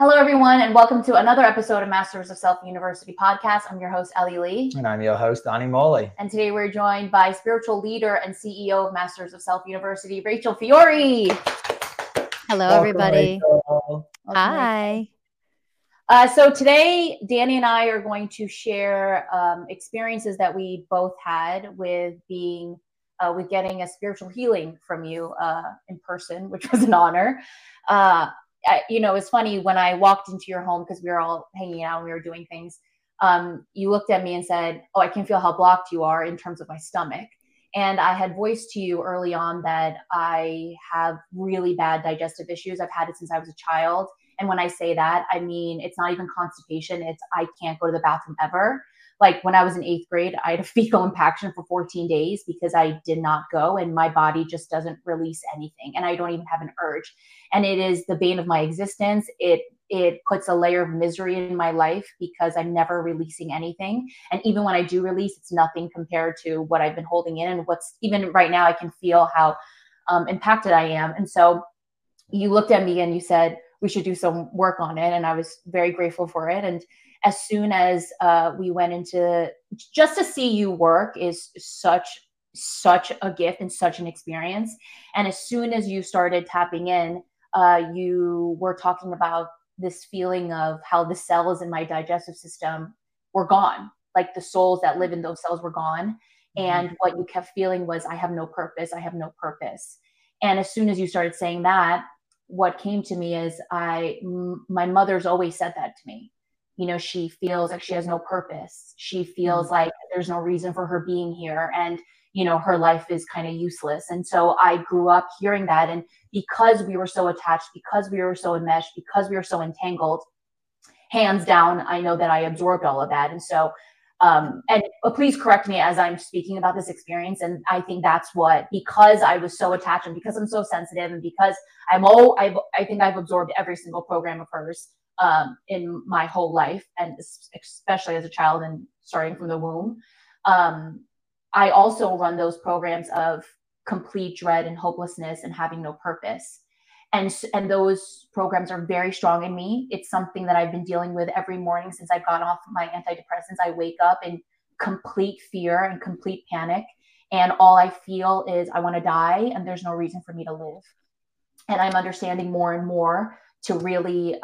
Hello, everyone, and welcome to another episode of Masters of Self University podcast. I'm your host, Ellie Lee. And I'm your host, Danny Morley. And today we're joined by spiritual leader and CEO of Masters of Self University, Rachel Fiori. Hello, everybody. Rachel. Hi. So today, Danny and I are going to share experiences that we both had with being with getting a spiritual healing from you in person, which was an honor. You know, it's funny when I walked into your home because we were all hanging out and we were doing things. You looked at me and said, "Oh, I can feel how blocked you are in terms of my stomach." And I had voiced to you early on that I have really bad digestive issues. I've had it since I was a child. And when I say that, I mean, it's not even constipation. It's I can't go to the bathroom ever. Like when I was in eighth grade, I had a fecal impaction for 14 days because I did not go and my body just doesn't release anything. And I don't even have an urge. And it is the bane of my existence. It puts a layer of misery in my life because I'm never releasing anything. And even when I do release, it's nothing compared to what I've been holding in and what's even right now I can feel how impacted I am. And so you looked at me and you said, we should do some work on it. And I was very grateful for it. And as soon as we went into just to see you work is such a gift and such an experience. And as soon as you started tapping in, you were talking about this feeling of how the cells in my digestive system were gone, like the souls that live in those cells were gone. And what you kept feeling was, I have no purpose. I have no purpose. And as soon as you started saying that, what came to me is my mother's always said that to me. You know, she feels like she has no purpose. She feels like there's no reason for her being here. And, you know, her life is kind of useless. And so I grew up hearing that. And because we were so attached, because we were so enmeshed, because we were so entangled, hands down, I know that I absorbed all of that. And so, and please correct me as I'm speaking about this experience. And I think that's what, because I was so attached and because I'm so sensitive and because I think I've absorbed every single program of hers. In my whole life, and especially as a child and starting from the womb, I also run those programs of complete dread and hopelessness and having no purpose. And those programs are very strong in me. It's something that I've been dealing with every morning since I've gotten off my antidepressants. I wake up in complete fear and complete panic. And all I feel is I want to die and there's no reason for me to live. And I'm understanding more and more to really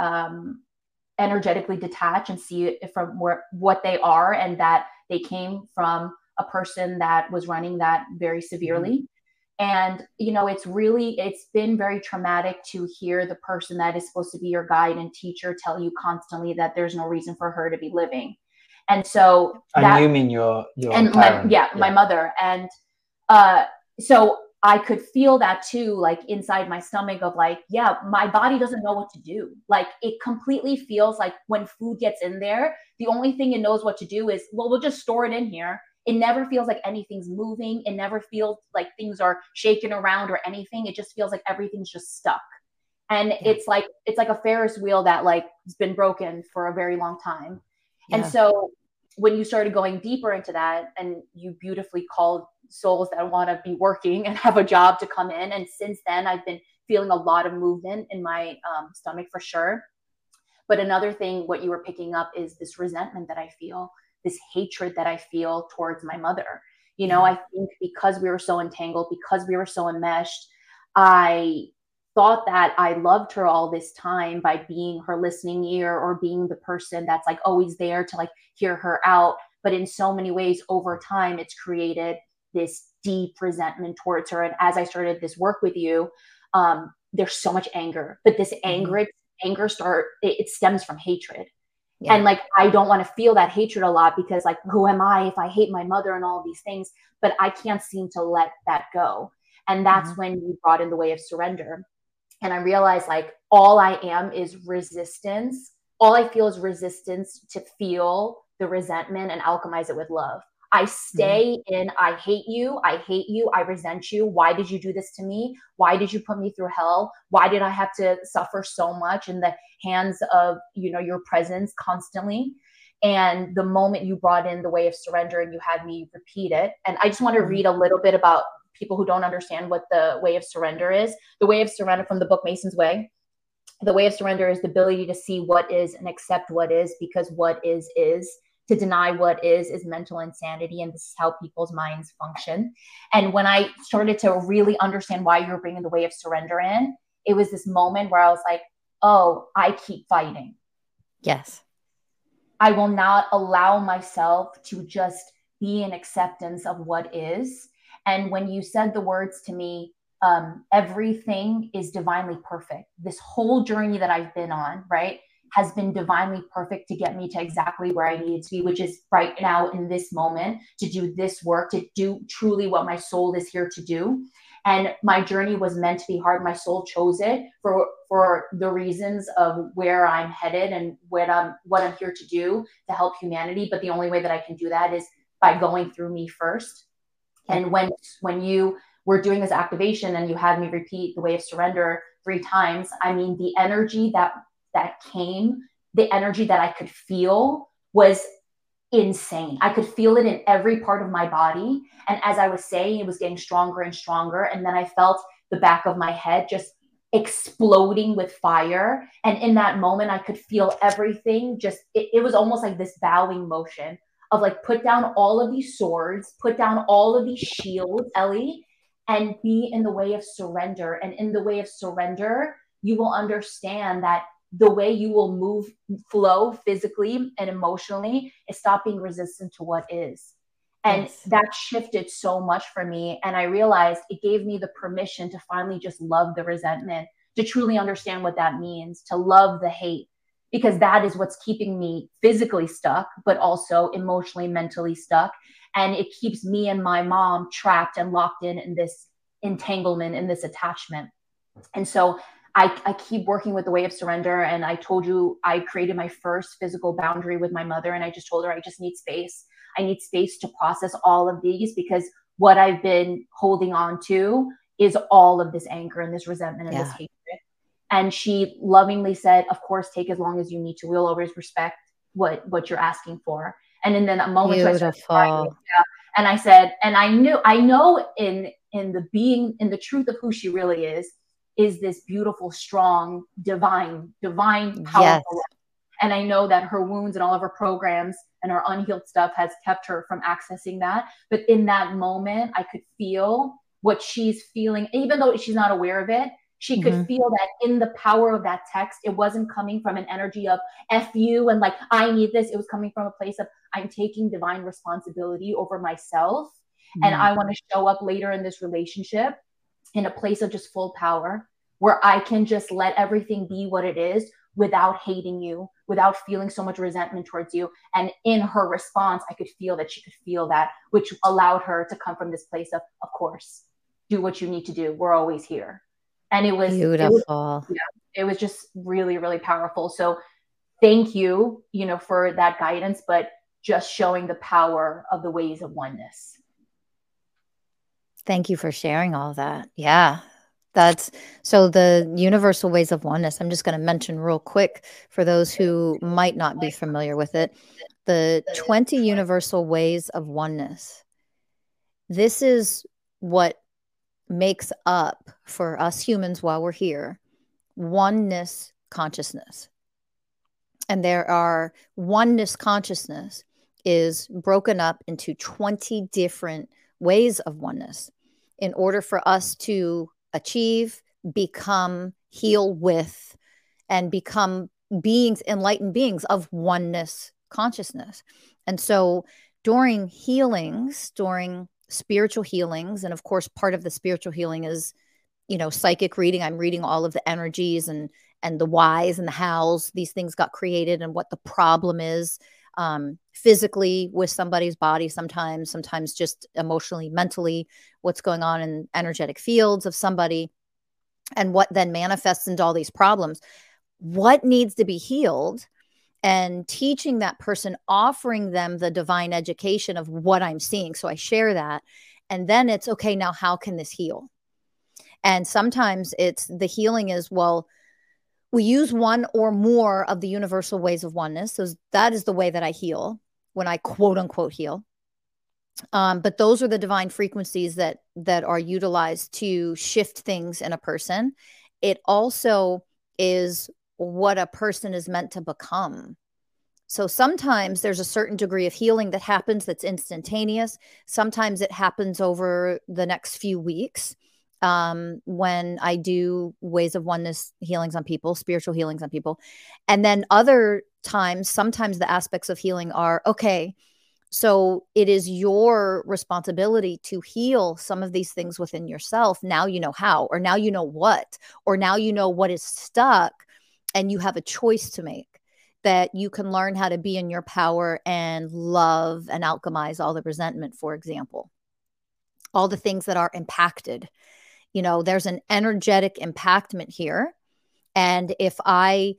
energetically detach and see it from what they are, and that they came from a person that was running that very severely. And, you know, it's been very traumatic to hear the person that is supposed to be your guide and teacher tell you constantly that there's no reason for her to be living. And so you mean your and parent. My mother. And so I could feel that too, like inside my stomach of like, yeah, my body doesn't know what to do. Like it completely feels like when food gets in there, the only thing it knows what to do is, well, we'll just store it in here. It never feels like anything's moving. It never feels like things are shaking around or anything. It just feels like everything's just stuck. And it's like a Ferris wheel that like has been broken for a very long time. Yeah. And so when you started going deeper into that, and you beautifully called souls that want to be working and have a job to come in. And since then, I've been feeling a lot of movement in my stomach for sure. But another thing, what you were picking up is this resentment that I feel, this hatred that I feel towards my mother. You know, I think because we were so entangled, because we were so enmeshed, I thought that I loved her all this time by being her listening ear or being the person that's like always there to like hear her out. But in so many ways over time, it's created this deep resentment towards her. And as I started this work with you, there's so much anger, but this anger stems from hatred. Yeah. And like, I don't want to feel that hatred a lot because like, who am I if I hate my mother and all these things, but I can't seem to let that go. And that's when you brought in the way of surrender. And I realized, like, all I am is resistance. All I feel is resistance to feel the resentment and alchemize it with love. I stay in, I hate you. I hate you. I resent you. Why did you do this to me? Why did you put me through hell? Why did I have to suffer so much in the hands of, you know, your presence constantly? And the moment you brought in the way of surrender and you had me repeat it. And I just want to read a little bit about people who don't understand what the way of surrender is. The way of surrender from the book, Mason's Way. The way of surrender is the ability to see what is and accept what is, because what is. To deny what is mental insanity. And this is how people's minds function. And when I started to really understand why you were bringing the way of surrender in, it was this moment where I was like, oh, I keep fighting. Yes. I will not allow myself to just be in acceptance of what is. And when you said the words to me, everything is divinely perfect. This whole journey that I've been on, right, has been divinely perfect to get me to exactly where I needed to be, which is right now in this moment, to do this work, to do truly what my soul is here to do. And my journey was meant to be hard. My soul chose it for the reasons of where I'm headed and what I'm here to do to help humanity. But the only way that I can do that is by going through me first. And when you were doing this activation and you had me repeat the way of surrender 3 times, I mean, the energy that came, the energy that I could feel was insane. I could feel it in every part of my body. And as I was saying, it was getting stronger and stronger. And then I felt the back of my head just exploding with fire. And in that moment, I could feel everything. Just, it was almost like this bowing motion of like, put down all of these swords, put down all of these shields, Ellie, and be in the way of surrender. And in the way of surrender, you will understand that the way you will move, flow physically and emotionally is stop being resistant to what is. And yes, that shifted so much for me. And I realized it gave me the permission to finally just love the resentment, to truly understand what that means, to love the hate, because that is what's keeping me physically stuck, but also emotionally, mentally stuck. And it keeps me and my mom trapped and locked in this entanglement, in this attachment. And so I keep working with the way of surrender. And I told you, I created my first physical boundary with my mother. And I just told her, I just need space. I need space to process all of these, because what I've been holding on to is all of this anger and this resentment and this hatred. And she lovingly said, of course, take as long as you need to. We'll always respect what you're asking for. And in that moment, so I started crying, and I said, and I know in the being, in the truth of who she really is this beautiful, strong, divine, powerful. Yes. And I know that her wounds and all of her programs and her unhealed stuff has kept her from accessing that. But in that moment, I could feel what she's feeling, even though she's not aware of it. She could feel that in the power of that text, it wasn't coming from an energy of F you and like, I need this. It was coming from a place of, I'm taking divine responsibility over myself. And I want to show up later in this relationship in a place of just full power, where I can just let everything be what it is without hating you, without feeling so much resentment towards you. And in her response, I could feel that she could feel that, which allowed her to come from this place of course, do what you need to do. We're always here. And it was beautiful. It was just really, really powerful. So thank you, you know, for that guidance, but just showing the power of the ways of oneness. Thank you for sharing all that. Yeah, that's so the universal ways of oneness. I'm just going to mention real quick for those who might not be familiar with it, the 20 universal ways of oneness. This is what makes up for us humans while we're here, oneness consciousness. And there are oneness consciousness is broken up into 20 different ways of oneness. In order for us to achieve, become, heal with, and become beings, enlightened beings of oneness consciousness. And so during healings, during spiritual healings, and of course, part of the spiritual healing is, you know, psychic reading. I'm reading all of the energies and the whys and the hows these things got created and what the problem is. Physically with somebody's body, sometimes just emotionally, mentally, what's going on in energetic fields of somebody. and what then manifests into all these problems, what needs to be healed, and teaching that person, offering them the divine education of what I'm seeing. So I share that. And then it's, okay, now how can this heal? And sometimes it's the healing is, well, we use one or more of the universal ways of oneness. So that is the way that I heal when I quote unquote heal. But those are the divine frequencies that are utilized to shift things in a person. It also is what a person is meant to become. So sometimes there's a certain degree of healing that happens that's instantaneous. Sometimes it happens over the next few weeks. When I do ways of oneness healings on people, spiritual healings on people. And then other times, sometimes the aspects of healing are, okay, so it is your responsibility to heal some of these things within yourself. Now you know how, or now you know what, or now you know what is stuck, and you have a choice to make that you can learn how to be in your power and love and alchemize all the resentment, for example, all the things that are impacted. You know, there's an energetic impactment here. And if I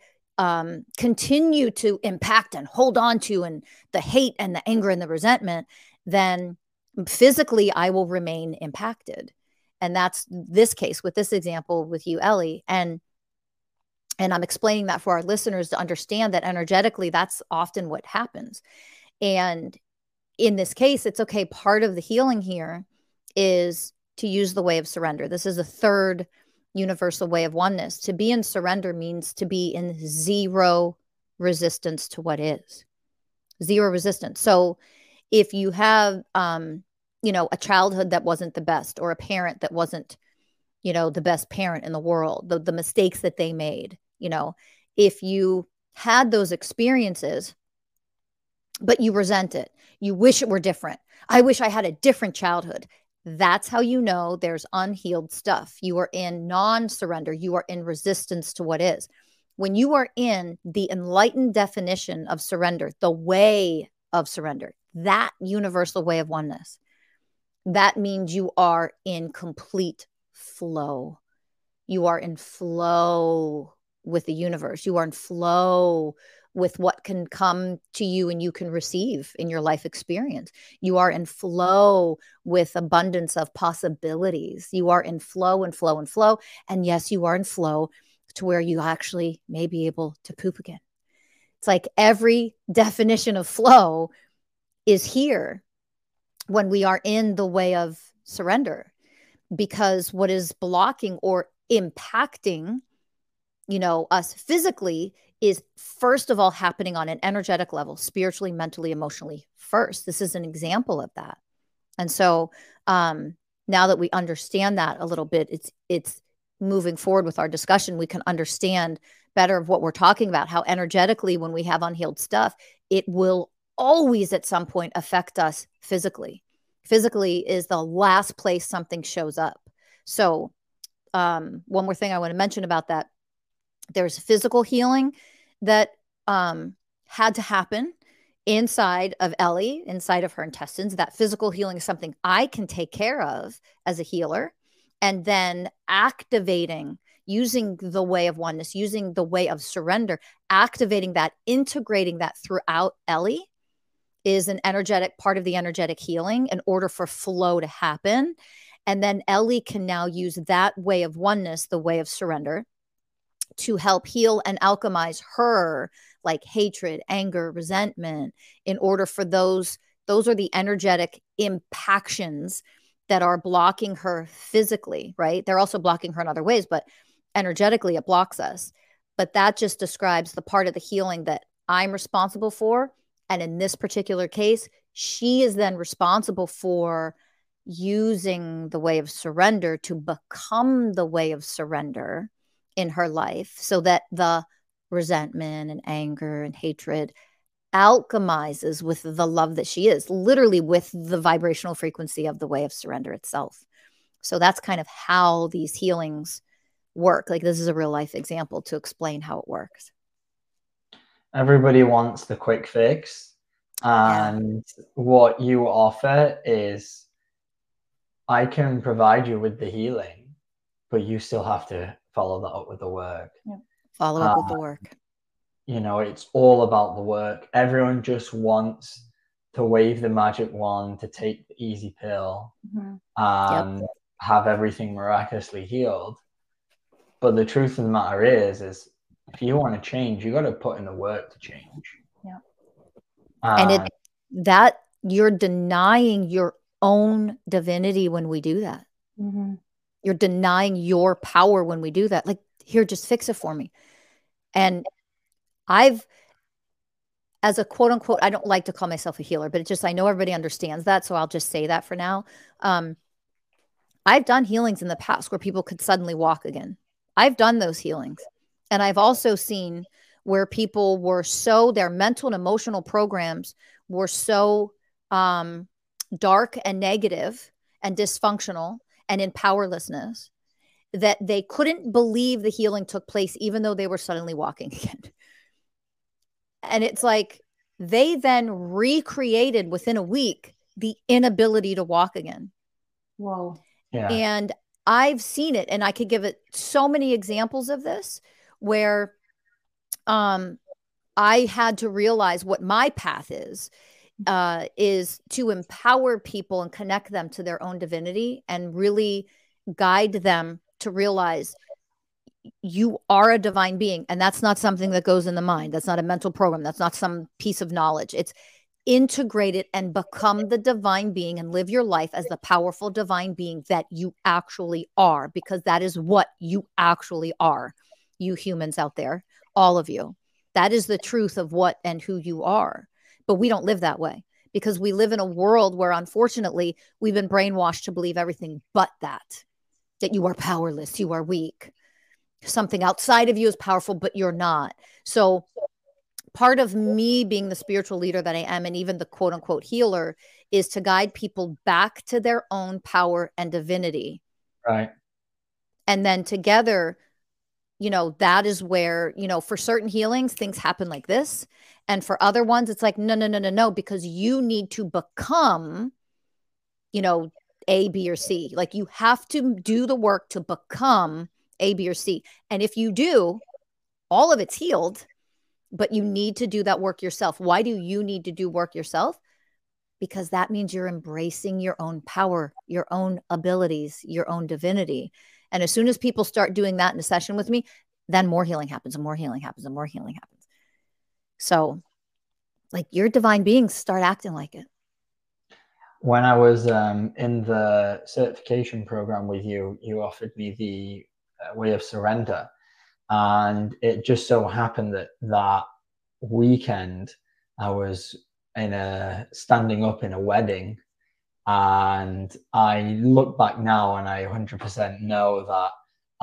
continue to impact and hold on to and the hate and the anger and the resentment, then physically I will remain impacted. And that's this case with this example with you, Ellie. And I'm explaining that for our listeners to understand that energetically, that's often what happens. And in this case, it's okay. Part of the healing here is to use the way of surrender. This is a third universal way of oneness. To be in surrender means to be in zero resistance to what is. Zero resistance. So if you have, a childhood that wasn't the best, or a parent that wasn't, the best parent in the world, the mistakes that they made, if you had those experiences, but you resent it, you wish it were different. I wish I had a different childhood. That's how you know there's unhealed stuff. You are in non-surrender. You are in resistance to what is. When you are in the enlightened definition of surrender, the way of surrender, that universal way of oneness, that means you are in complete flow. You are in flow with the universe. You are in flow with what can come to you and you can receive in your life experience. You are in flow with abundance of possibilities. You are in flow and flow and flow. And yes, you are in flow to where you actually may be able to poop again. It's like every definition of flow is here when we are in the way of surrender, because what is blocking or impacting, us physically is first of all happening on an energetic level, spiritually, mentally, emotionally first. This is an example of that. And so now that we understand that a little bit, it's moving forward with our discussion. We can understand better of what we're talking about, how energetically when we have unhealed stuff, it will always at some point affect us physically. Physically is the last place something shows up. So one more thing I want to mention about that. There's physical healing that had to happen inside of Ellie, inside of her intestines. That physical healing is something I can take care of as a healer. And then activating, using the way of oneness, using the way of surrender, activating that, integrating that throughout Ellie is an energetic part of the energetic healing in order for flow to happen. And then Ellie can now use that way of oneness, the way of surrender, to help heal and alchemize her like hatred, anger, resentment, in order for those are the energetic impactions that are blocking her physically, right? They're also blocking her in other ways, but energetically it blocks us. But that just describes the part of the healing that I'm responsible for. And in this particular case, she is then responsible for using the way of surrender to become the way of surrender in her life so that the resentment and anger and hatred alchemizes with the love that she is, literally with the vibrational frequency of the way of surrender itself. So that's kind of how these healings work. Like, this is a real life example to explain how it works. Everybody wants the quick fix, and what you offer is, I can provide you with the healing. but you still have to follow that up with the work. Yeah. Follow up with the work. You know, it's all about the work. Everyone just wants to wave the magic wand, to take the easy pill, yep. have everything miraculously healed. But the truth of the matter is if you want to change, you got to put in the work to change. Yeah. And that you're denying your own divinity when we do that. Mm-hmm. You're denying your power when we do that. Like, here, just fix it for me. And I've, as a quote unquote, I don't like to call myself a healer, but it's just, I know everybody understands that. So I'll just say that for now. I've done healings in the past where people could suddenly walk again. I've done those healings. And I've also seen where people were so, their mental and emotional programs were so dark and negative and dysfunctional and in powerlessness that they couldn't believe the healing took place, even though they were suddenly walking again. And it's like, they then recreated within a week the inability to walk again. Whoa. Yeah. And I've seen it, and I could give it so many examples of this where I had to realize what my path is to empower people and connect them to their own divinity and really guide them to realize you are a divine being. And that's not something that goes in the mind. That's not a mental program. That's not some piece of knowledge. It's integrate it and become the divine being and live your life as the powerful divine being that you actually are, because that is what you actually are. You humans out there, all of you, that is the truth of what and who you are. But we don't live that way, because we live in a world where, unfortunately, we've been brainwashed to believe everything but that you are powerless, you are weak. Something outside of you is powerful, but you're not. So part of me being the spiritual leader that I am, and even the quote unquote healer, is to guide people back to their own power and divinity. Right. And then together, you know, that is where, you know, for certain healings, things happen like this. And for other ones, it's like, no, because you need to become, you know, A, B, or C. Like, you have to do the work to become A, B, or C. And if you do, all of it's healed, but you need to do that work yourself. Why do you need to do work yourself? Because that means you're embracing your own power, your own abilities, your own divinity. And as soon as people start doing that in a session with me, then more healing happens and more healing happens and more healing happens. So, like, your divine beings start acting like it. When I was in the certification program with you, you offered me the way of surrender. And it just so happened that weekend I was standing up in a wedding. And I look back now and I 100% know that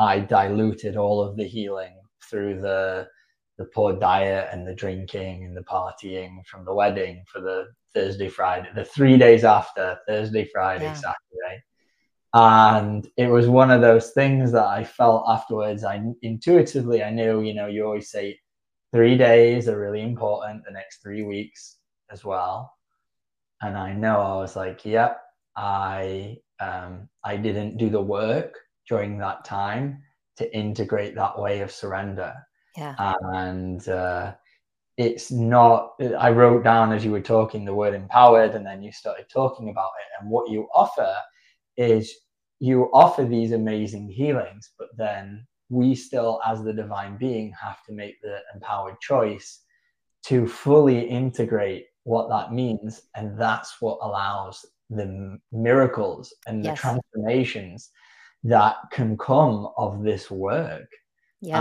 I diluted all of the healing through the poor diet and the drinking and the partying from the wedding for the Thursday, Friday, the 3 days after, Thursday, Friday, yeah. Saturday. And it was one of those things that I felt afterwards. I intuitively knew, you know, you always say 3 days are really important, the next 3 weeks as well. And I know I was like, yep, I didn't do the work during that time to integrate that way of surrender. Yeah. And it's not, I wrote down as you were talking the word empowered, and then you started talking about it. And what you offer is you offer these amazing healings, but then we still, as the divine being, have to make the empowered choice to fully integrate what that means. And that's what allows the miracles and the yes. transformations that can come of this work. Yes.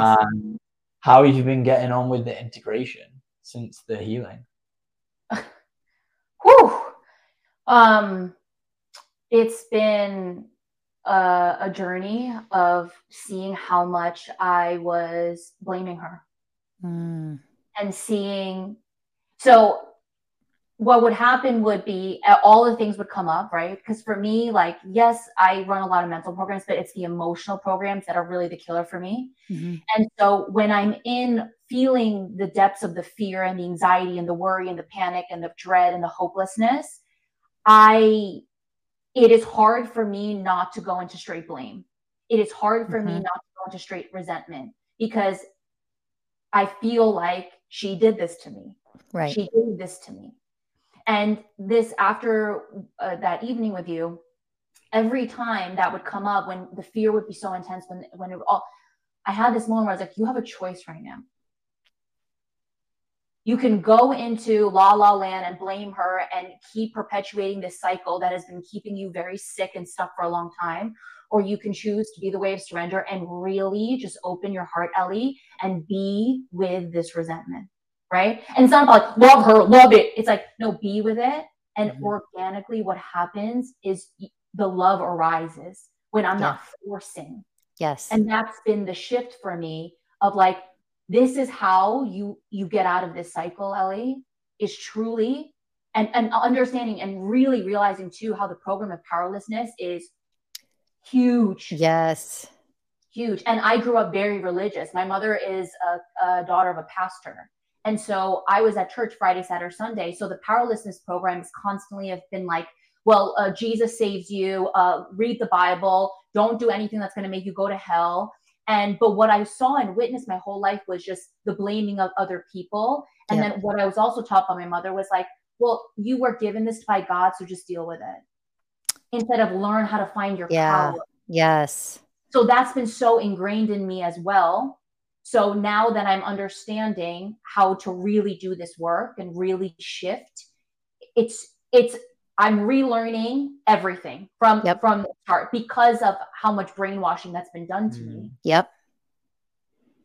How have you been getting on with the integration since the healing? Whew. It's been a journey of seeing how much I was blaming her and seeing. So what would happen would be all the things would come up, right? Because for me, like, yes, I run a lot of mental programs, but it's the emotional programs that are really the killer for me. Mm-hmm. And so when I'm in feeling the depths of the fear and the anxiety and the worry and the panic and the dread and the hopelessness, it is hard for me not to go into straight blame. it is hard for me not to go into straight resentment, because I feel like she did this to me. Right. She did this to me. And this, after that evening with you, every time that would come up, when the fear would be so intense, when it all, I had this moment where I was like, you have a choice right now. You can go into la la land and blame her and keep perpetuating this cycle that has been keeping you very sick and stuck for a long time, or you can choose to be the way of surrender and really just open your heart, Ellie, and be with this resentment, right? And it's not like, love her, love it. It's like, no, be with it. And organically what happens is the love arises when I'm not forcing. Yes. And that's been the shift for me of like, this is how you get out of this cycle, Ellie, is truly, and understanding and really realizing too how the program of powerlessness is huge. Yes. Huge. And I grew up very religious. My mother is a daughter of a pastor. And so I was at church Friday, Saturday, Sunday. So the powerlessness programs constantly have been like, well, Jesus saves you, read the Bible, don't do anything that's going to make you go to hell. But what I saw and witnessed my whole life was just the blaming of other people. And then what I was also taught by my mother was like, well, you were given this by God, so just deal with it. Instead of learn how to find your power. Yes. So that's been so ingrained in me as well. So now that I'm understanding how to really do this work and really shift, I'm relearning everything from the start because of how much brainwashing that's been done to me. Yep.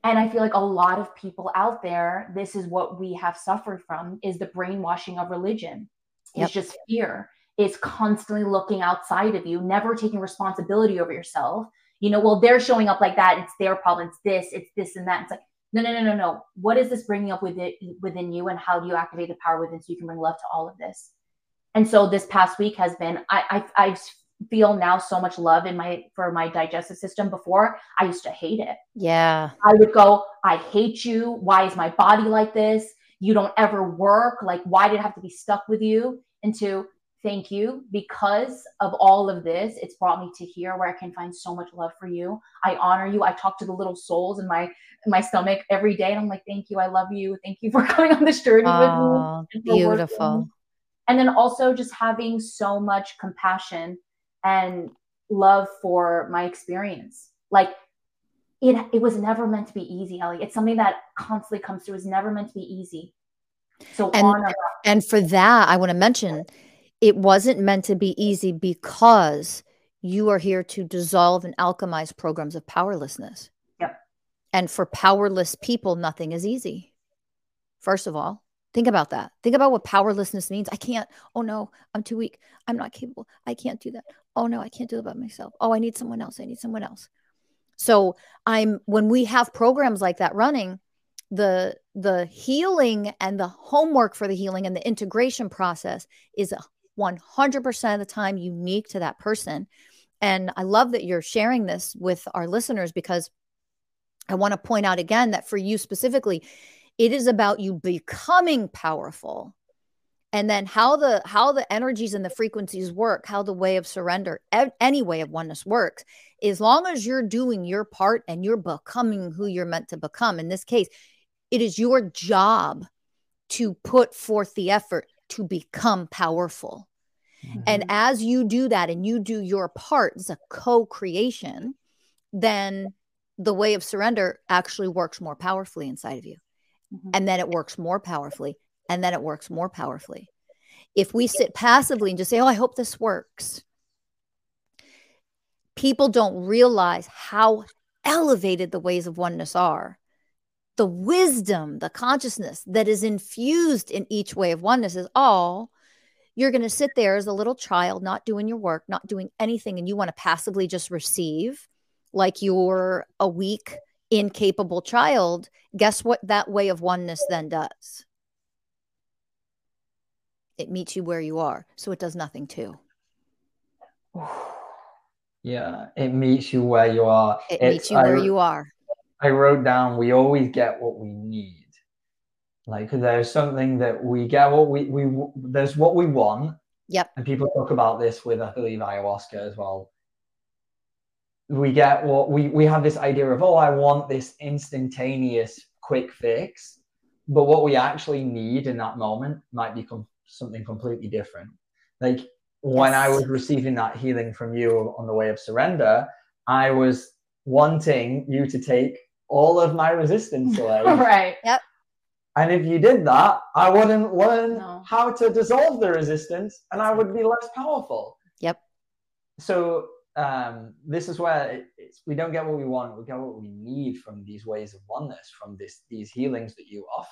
And I feel like a lot of people out there, this is what we have suffered from, is the brainwashing of religion. It's just fear. It's constantly looking outside of you, never taking responsibility over yourself. You know, well, they're showing up like that. It's their problem. It's this and that. It's like, no. What is this bringing up within you, and how do you activate the power within so you can bring love to all of this? And so this past week has been, I feel now so much love for my digestive system. Before, I used to hate it. Yeah. I would go, I hate you. Why is my body like this? You don't ever work. Like, why did it have to be stuck with you? And to thank you, because of all of this, it's brought me to here where I can find so much love for you. I honor you. I talk to the little souls in my stomach every day. And I'm like, thank you. I love you. Thank you for coming on this journey with me. Beautiful. Working. And then also just having so much compassion and love for my experience. Like it was never meant to be easy, Ellie. It's something that constantly comes through. It's never meant to be easy. So honor. And for that, I want to mention, it wasn't meant to be easy because you are here to dissolve and alchemize programs of powerlessness. Yep. And for powerless people, nothing is easy. First of all. Think about that. Think about what powerlessness means. I can't. Oh, no, I'm too weak. I'm not capable. I can't do that. Oh, no, I can't do it by myself. Oh, I need someone else. I need someone else. So when we have programs like that running, the healing and the homework for the healing and the integration process is 100% of the time unique to that person. And I love that you're sharing this with our listeners, because I want to point out again that for you specifically, it is about you becoming powerful, and then how the energies and the frequencies work, how the way of surrender, any way of oneness works, as long as you're doing your part and you're becoming who you're meant to become. In this case, it is your job to put forth the effort to become powerful. Mm-hmm. And as you do that and you do your part, it's a co-creation, then the way of surrender actually works more powerfully inside of you. And then it works more powerfully. And then it works more powerfully. If we sit passively and just say, oh, I hope this works, people don't realize how elevated the ways of oneness are. The wisdom, the consciousness that is infused in each way of oneness is, oh, you're going to sit there as a little child, not doing your work, not doing anything. And you want to passively just receive like you're a weak, incapable child. Guess what that way of oneness then does? It meets you where you are. So it does nothing too. Yeah, it meets you where you are. I wrote down, we always get what we need. Like there's something that we get what we there's what we want. Yep. And people talk about this with, I believe, ayahuasca as well. we get what we have this idea of, oh, I want this instantaneous quick fix. But what we actually need in that moment might be something completely different. Like when I was receiving that healing from you on the way of surrender, I was wanting you to take all of my resistance away. Right. Yep. And if you did that, I wouldn't learn how to dissolve the resistance, and I would be less powerful. Yep. So this is where we don't get what we want. We get what we need from these ways of oneness, from these healings that you offer.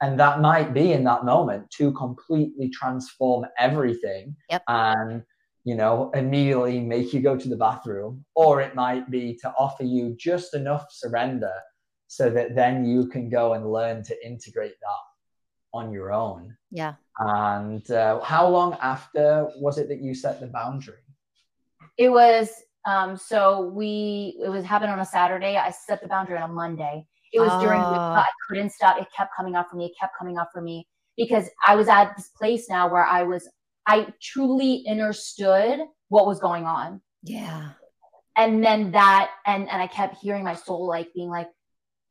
And that might be in that moment to completely transform everything. Yep. And, you know, immediately make you go to the bathroom, or it might be to offer you just enough surrender so that then you can go and learn to integrate that on your own. Yeah. And how long after was it that you set the boundary? It was, it was happened on a Saturday. I set the boundary on a Monday. It was during the I couldn't stop. It kept coming up for me. It kept coming up for me because I was at this place now where I truly understood what was going on. Yeah. And then and I kept hearing my soul, like being like,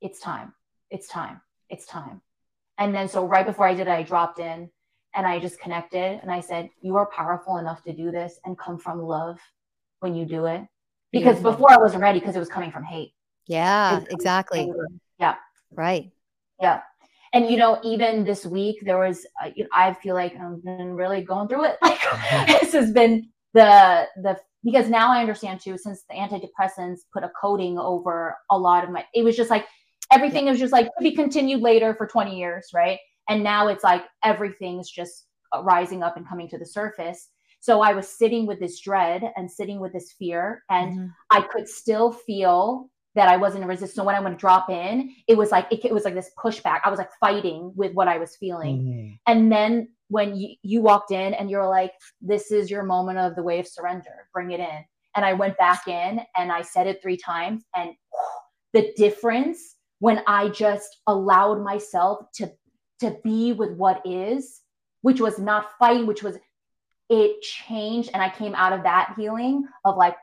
it's time, it's time, it's time. And then, so right before I did it, I dropped in and I just connected and I said, you are powerful enough to do this and come from love when you do it. Because before I wasn't ready, because it was coming from hate. Yeah, exactly. Yeah. Right. Yeah. And, you know, even this week, there was, I feel like I've been really going through it. Like, this has been because now I understand too, since the antidepressants put a coating over a lot of my, it was just like, everything was just like, to be continued later for 20 years, right? And now it's like, everything's just rising up and coming to the surface. So I was sitting with this dread and sitting with this fear, and I could still feel that I wasn't resistant. So when I went to drop in, it was like this pushback. I was like fighting with what I was feeling. And then when you walked in and you're like, this is your moment of the way of surrender, bring it in. And I went back in and I said it 3 times, and the difference when I just allowed myself to be with what is, which was not fighting, it changed. And I came out of that healing of like,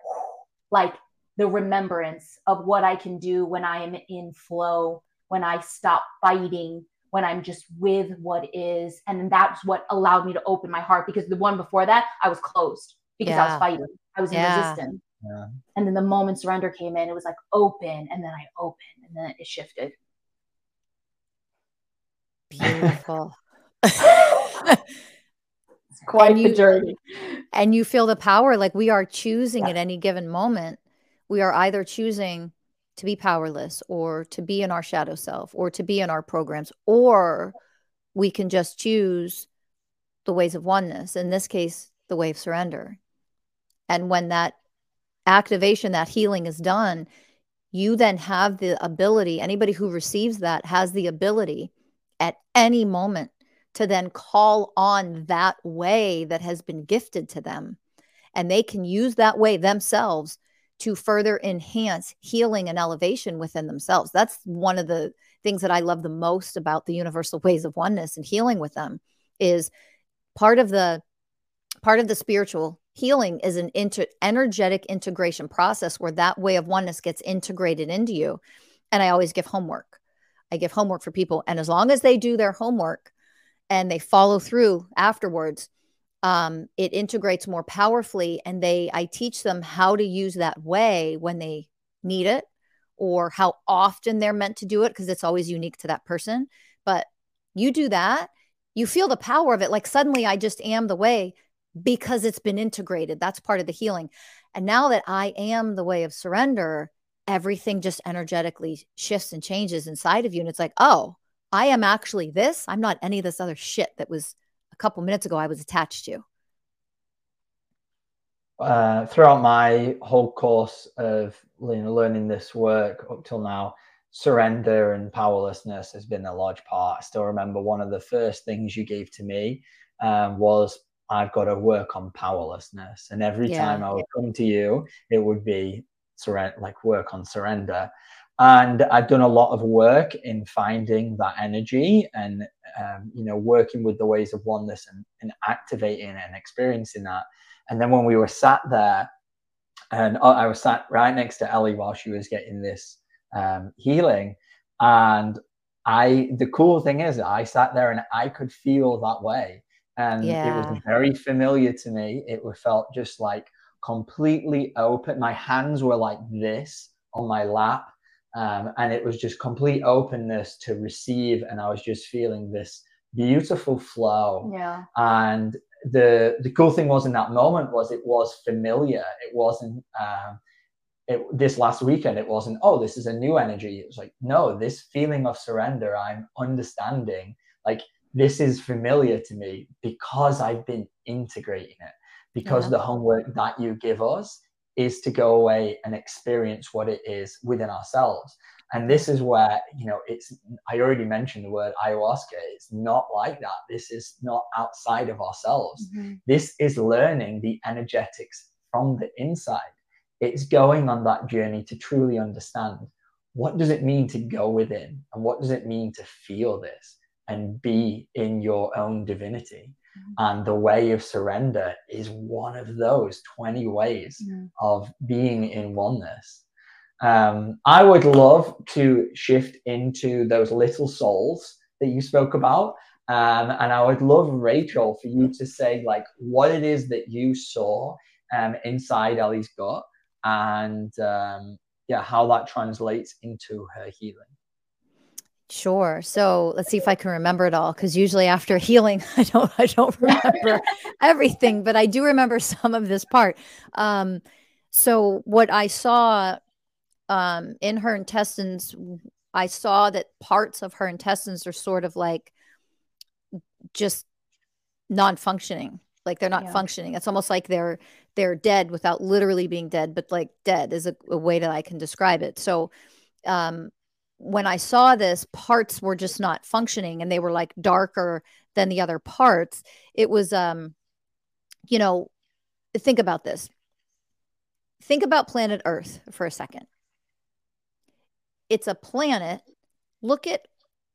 the remembrance of what I can do when I am in flow, when I stop fighting, when I'm just with what is. And that's what allowed me to open my heart, because the one before that, I was closed because I was fighting. I was in resistance. Yeah. And then the moment surrender came in, it was like open. And then I opened, and then it shifted. Beautiful. It's quite the journey. And you feel the power, like we are choosing at any given moment. We are either choosing to be powerless, or to be in our shadow self, or to be in our programs, or we can just choose the ways of oneness, in this case, the way of surrender. And when that activation, that healing is done, you then have the ability, anybody who receives that has the ability at any moment to then call on that way that has been gifted to them. And they can use that way themselves to further enhance healing and elevation within themselves. That's one of the things that I love the most about the universal ways of oneness and healing with them, is part of the spiritual healing is an energetic integration process where that way of oneness gets integrated into you. And I always give homework. I give homework for people. And as long as they do their homework and they follow through afterwards, it integrates more powerfully, and I teach them how to use that way when they need it, or how often they're meant to do it, because it's always unique to that person. But you do that, you feel the power of it. Like suddenly I just am the way, because it's been integrated. That's part of the healing. And now that I am the way of surrender, everything just energetically shifts and changes inside of you. And it's like, oh, I am actually this. I'm not any of this other shit that was couple minutes ago I was attached to. Throughout my whole course of learning this work up till now, surrender and powerlessness has been a large part. I still remember one of the first things you gave to me was, I've got to work on powerlessness. And every time I would come to you, it would be like work on surrender. And I've done a lot of work in finding that energy and, working with the ways of oneness and activating and experiencing that. And then when we were sat there And I was sat right next to Ellie while she was getting this healing. And the cool thing is I sat there and I could feel that way. And yeah. It was very familiar to me. It felt just like completely open. My hands were like this on my lap. And it was just complete openness to receive. And I was just feeling this beautiful flow. Yeah. And the cool thing was in that moment was it was familiar. It wasn't, this last weekend, it wasn't, oh, this is a new energy. It was like, no, this feeling of surrender, I'm understanding, like, this is familiar to me because I've been integrating it, because the homework that you give us is to go away and experience what it is within ourselves. And this is where, I already mentioned the word ayahuasca. It's not like that. This is not outside of ourselves. Mm-hmm. This is learning the energetics from the inside. It's going on that journey to truly understand, what does it mean to go within? And what does it mean to feel this and be in your own divinity? Mm-hmm. And the way of surrender is one of those 20 ways of being in oneness. I would love to shift into those little souls that you spoke about. And I would love, Rachel, for you to say like what it is that you saw inside Ellie's gut and how that translates into her healing. Sure. So let's see if I can remember it all, because usually after healing, I don't remember everything, but I do remember some of this part. So what I saw in her intestines, I saw that parts of her intestines are sort of like just non-functioning. Like they're not functioning. It's almost like they're dead without literally being dead, but like dead is a way that I can describe it. So when I saw this, parts were just not functioning and they were like darker than the other parts. It was, think about this. Think about planet Earth for a second. It's a planet. Look at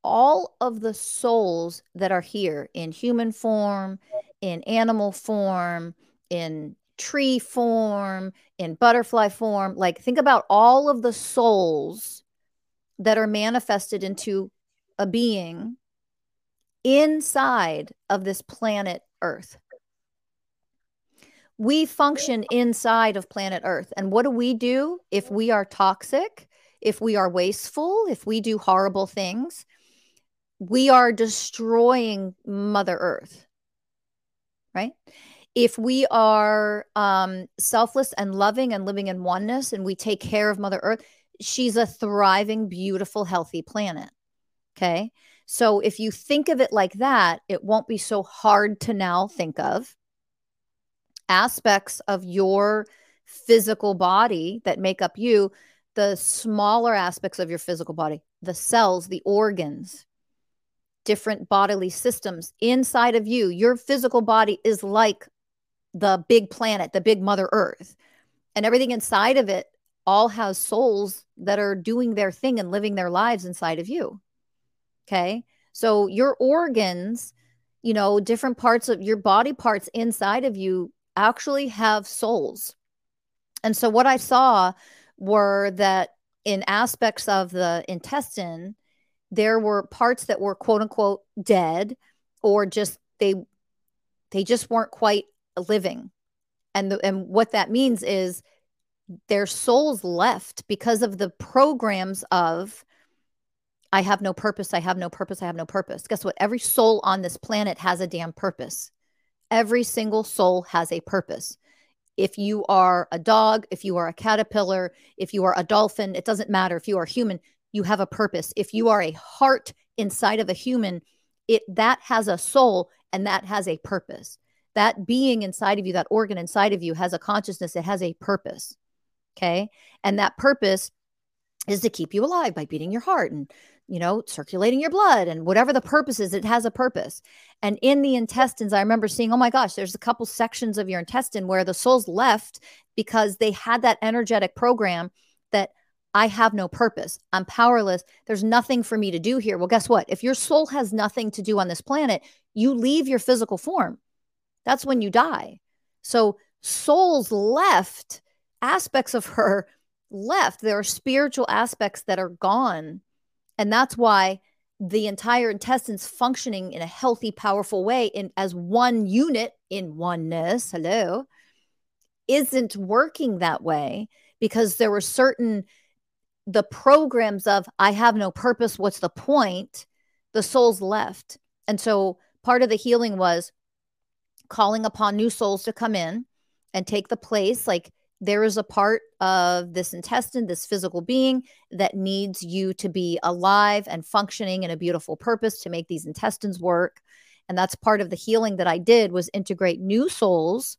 all of the souls that are here in human form, in animal form, in tree form, in butterfly form. Like think about all of the souls that are manifested into a being inside of this planet Earth. We function inside of planet Earth. And what do we do if we are toxic, if we are wasteful, if we do horrible things? We are destroying Mother Earth, right? If we are selfless and loving and living in oneness and we take care of Mother Earth, she's a thriving, beautiful, healthy planet, okay? So if you think of it like that, it won't be so hard to now think of aspects of your physical body that make up you, the smaller aspects of your physical body, the cells, the organs, different bodily systems inside of you. Your physical body is like the big planet, the big Mother Earth, and everything inside of it all has souls that are doing their thing and living their lives inside of you. Okay. So your organs, different parts of your body parts inside of you actually have souls. And so what I saw were that in aspects of the intestine, there were parts that were quote unquote dead, or just, they just weren't quite living. And what that means is their souls left because of the programs of, I have no purpose. I have no purpose. I have no purpose. Guess what? Every soul on this planet has a damn purpose. Every single soul has a purpose. If you are a dog, if you are a caterpillar, if you are a dolphin, it doesn't matter. If you are human, you have a purpose. If you are a heart inside of a human, that has a soul and that has a purpose. That being inside of you, that organ inside of you has a consciousness. It has a purpose. Okay. And that purpose is to keep you alive by beating your heart and, circulating your blood and whatever the purpose is, it has a purpose. And in the intestines, I remember seeing, oh my gosh, there's a couple sections of your intestine where the souls left because they had that energetic program that I have no purpose. I'm powerless. There's nothing for me to do here. Well, guess what? If your soul has nothing to do on this planet, you leave your physical form. That's when you die. So souls left aspects of her left. There are spiritual aspects that are gone. And that's why the entire intestines functioning in a healthy, powerful way in as one unit in oneness, hello, isn't working that way, because there were certain, the programs of, I have no purpose, what's the point? The souls left. And so part of the healing was calling upon new souls to come in and take the place. Like, there is a part of this intestine, this physical being, that needs you to be alive and functioning in a beautiful purpose to make these intestines work. And that's part of the healing that I did, was integrate new souls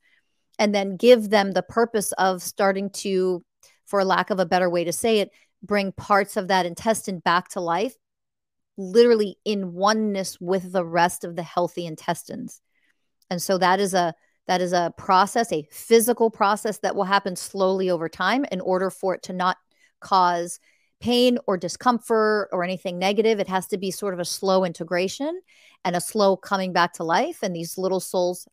and then give them the purpose of starting to, for lack of a better way to say it, bring parts of that intestine back to life, literally in oneness with the rest of the healthy intestines. And so that is a process, a physical process that will happen slowly over time in order for it to not cause pain or discomfort or anything negative. It has to be sort of a slow integration and a slow coming back to life. And these little souls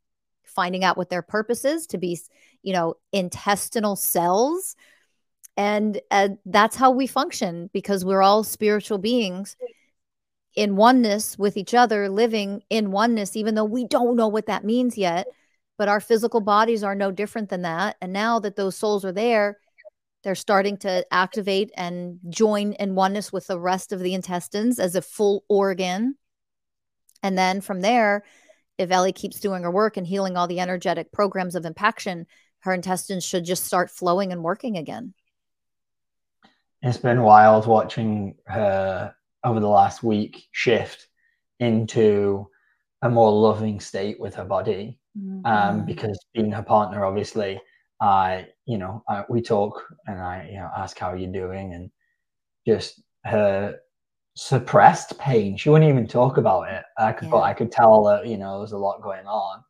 finding out what their purpose is to be, you know, intestinal cells. And that's how we function, because we're all spiritual beings in oneness with each other, living in oneness, even though we don't know what that means yet. But our physical bodies are no different than that. And now that those souls are there, they're starting to activate and join in oneness with the rest of the intestines as a full organ. And then from there, if Ellie keeps doing her work and healing all the energetic programs of impaction, her intestines should just start flowing and working again. It's been wild watching her over the last week shift into a more loving state with her body. Mm-hmm. Because being her partner, obviously, we talk and I ask how you're doing, and just her suppressed pain. She wouldn't even talk about it. But I could tell that, there's a lot going on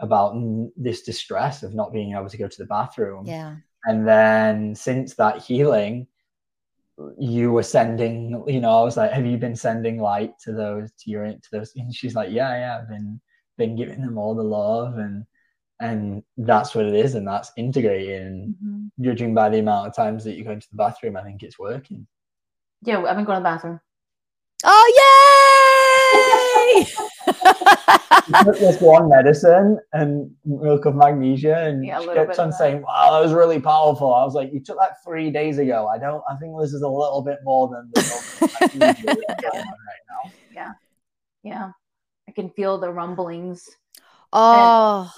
about this distress of not being able to go to the bathroom. Yeah. And then since that healing, you were sending, I was like, have you been sending light to those? And she's like, yeah, I've been giving them all the love, and that's what it is. And that's integrating. Mm-hmm. Judging by the amount of times that you go into the bathroom, I think it's working. Yeah. I've been going to the bathroom. Oh, yay! She took this one medicine and milk of magnesia, and she kept on saying, wow, that was really powerful. I was like, you took that 3 days ago. I think this is a little bit more than the milk of magnesia right now. Yeah. I can feel the rumblings. Oh.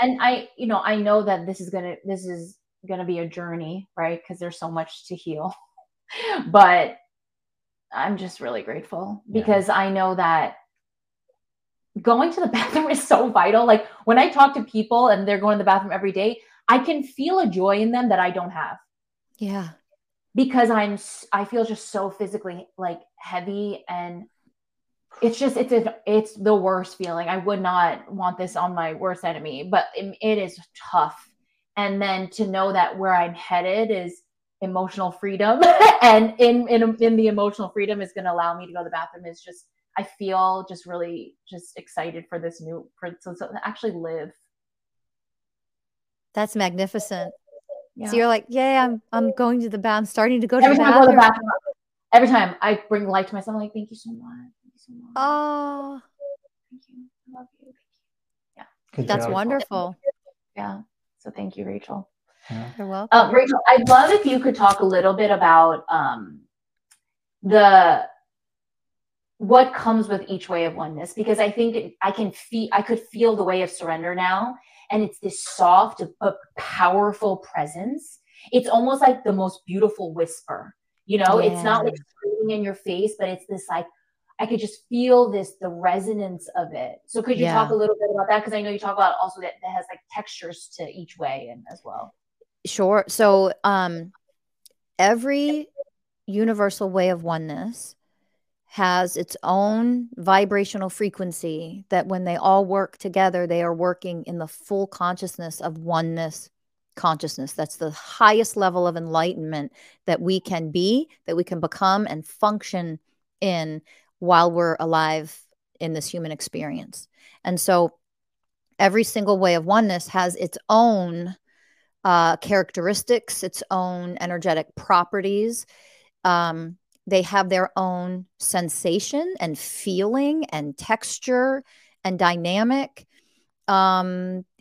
And I know that this is gonna be a journey, right? Because there's so much to heal. But I'm just really grateful because I know that going to the bathroom is so vital. Like, when I talk to people and they're going to the bathroom every day, I can feel a joy in them that I don't have. Yeah. Because I feel just so physically like heavy, and it's the worst feeling. I would not want this on my worst enemy, but it is tough. And then to know that where I'm headed is emotional freedom, and in the emotional freedom is going to allow me to go to the bathroom is just, I feel just really just excited for this so to actually live. That's magnificent. Yeah. So you're like, yeah, I'm going to the bathroom. I'm starting to go to the bathroom. Every time I bring light to myself, I'm like, thank you so much. Thank you so much. Oh, thank you. I love you. Yeah. That's wonderful. Yeah. So thank you, Rachel. Yeah. You're welcome. Rachel, I'd love if you could talk a little bit about what comes with each way of oneness, because I think I could feel the way of surrender now. And it's this soft, but powerful presence. It's almost like the most beautiful whisper, It's not like screaming in your face, but it's this, like, I could just feel the resonance of it. So could you talk a little bit about that? Cause I know you talk about also that has like textures to each way and as well. Sure. So, every universal way of oneness has its own vibrational frequency that when they all work together, they are working in the full consciousness of oneness consciousness. That's the highest level of enlightenment that we can be, that we can become and function in while we're alive in this human experience. And so every single way of oneness has its own characteristics, its own energetic properties. They have their own sensation and feeling and texture and dynamic.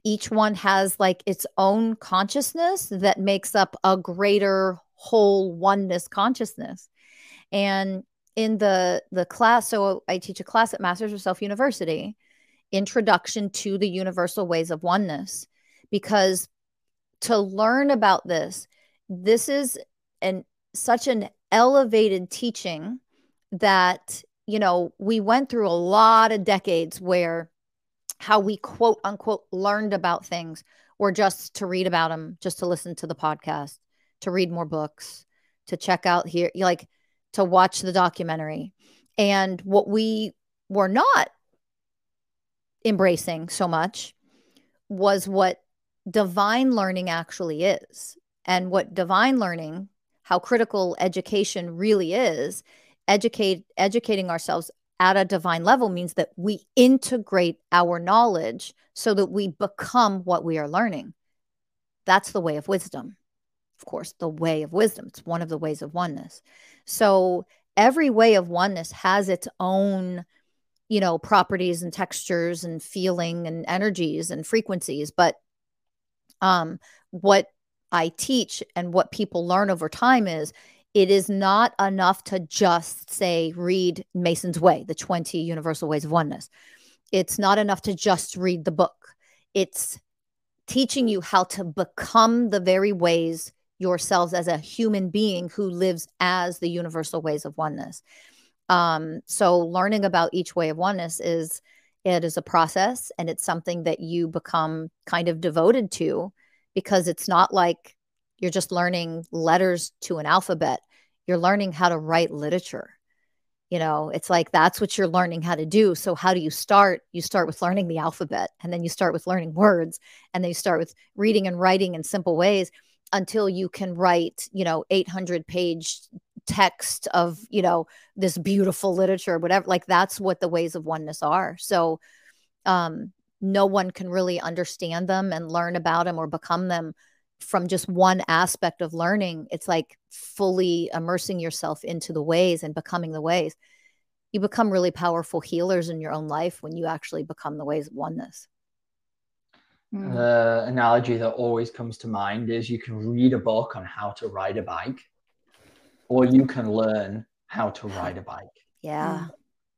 Each one has like its own consciousness that makes up a greater whole oneness consciousness. And in the class, so I teach a class at Masters of Self University, Introduction to the Universal Ways of Oneness, because to learn about this, this is such an elevated teaching that, you know, we went through a lot of decades where how we quote unquote learned about things were just to read about them, just to listen to the podcast, to read more books, to check out here, like to watch the documentary. And what we were not embracing so much was what divine learning actually is, and what divine learning, how critical education really is. Educating ourselves at a divine level means that we integrate our knowledge so that we become what we are learning. That's the way of wisdom. Of course, the way of wisdom. It's one of the ways of oneness. So every way of oneness has its own, you know, properties and textures and feeling and energies and frequencies. But what I teach and what people learn over time is, it is not enough to just say, read Mason's Way, the 20 Universal Ways of Oneness. It's not enough to just read the book. It's teaching you how to become the very ways yourselves as a human being who lives as the Universal Ways of Oneness. So learning about each way of oneness is a process, and it's something that you become kind of devoted to, because it's not like you're just learning letters to an alphabet. You're learning how to write literature. You know, it's like, that's what you're learning how to do. So how do you start? You start with learning the alphabet, and then you start with learning words, and then you start with reading and writing in simple ways until you can write, you know, 800-page text of, you know, this beautiful literature, whatever. Like, that's what the ways of oneness are. So, no one can really understand them and learn about them or become them from just one aspect of learning. It's like fully immersing yourself into the ways and becoming the ways. You become really powerful healers in your own life when you actually become the ways of oneness. The analogy that always comes to mind is you can read a book on how to ride a bike, or you can learn how to ride a bike. Yeah.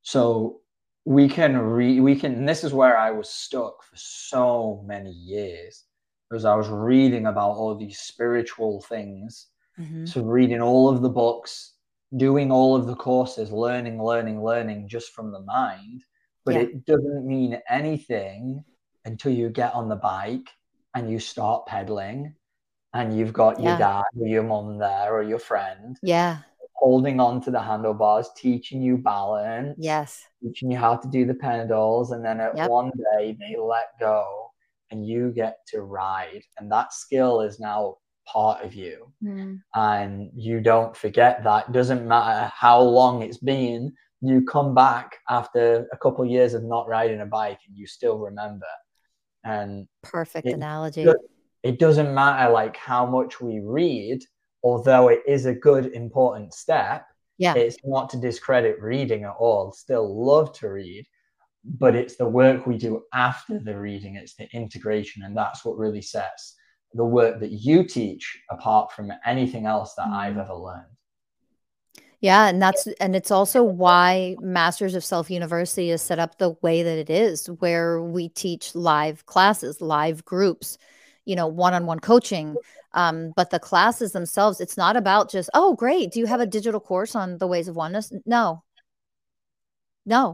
So we can, and this is where I was stuck for so many years, because I was reading about all these spiritual things. Mm-hmm. So reading all of the books, doing all of the courses, learning just from the mind. But it doesn't mean anything until you get on the bike and you start pedaling, and you've got your dad or your mum there or your friend. Yeah. Holding on to the handlebars, teaching you balance. Yes. Teaching you how to do the pedals. And then at one day they let go and you get to ride. And that skill is now part of you. Mm. And you don't forget that. It doesn't matter how long it's been. You come back after a couple of years of not riding a bike and you still remember. And perfect analogy. It doesn't matter like how much we read. Although it is a good, important step, it's not to discredit reading at all. Still love to read, but it's the work we do after the reading. It's the integration, and that's what really sets the work that you teach apart from anything else that I've ever learned. Yeah, and it's also why Masters of Self University is set up the way that it is, where we teach live classes, live groups, you know, one-on-one coaching. But the classes themselves, it's not about just, oh, great, do you have a digital course on the ways of oneness? No,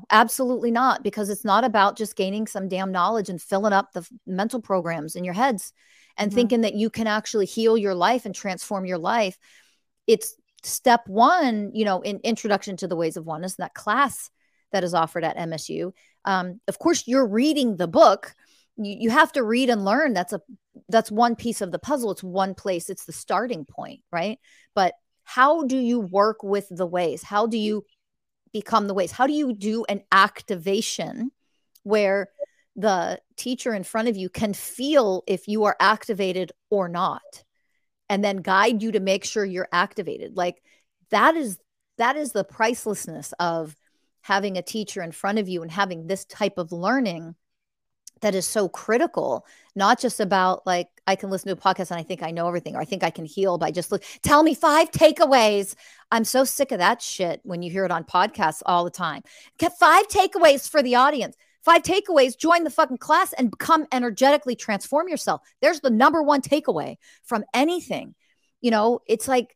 absolutely not. Because it's not about just gaining some damn knowledge and filling up the mental programs in your heads and thinking that you can actually heal your life and transform your life. It's step one, you know, in Introduction to the Ways of Oneness, that class that is offered at MSU. Of course, you're reading the book. You have to read and learn. That's one piece of the puzzle. It's one place. It's the starting point, right? But how do you work with the ways? How do you become the ways? How do you do an activation where the teacher in front of you can feel if you are activated or not, and then guide you to make sure you're activated. Like that is the pricelessness of having a teacher in front of you and having this type of learning that is so critical, not just about like, I can listen to a podcast and I think I know everything, or I think I can heal by just tell me 5 takeaways. I'm so sick of that shit when you hear it on podcasts all the time. Get 5 takeaways for the audience. 5 takeaways, join the fucking class and become energetically transform yourself. There's the #1 takeaway from anything. You know, it's like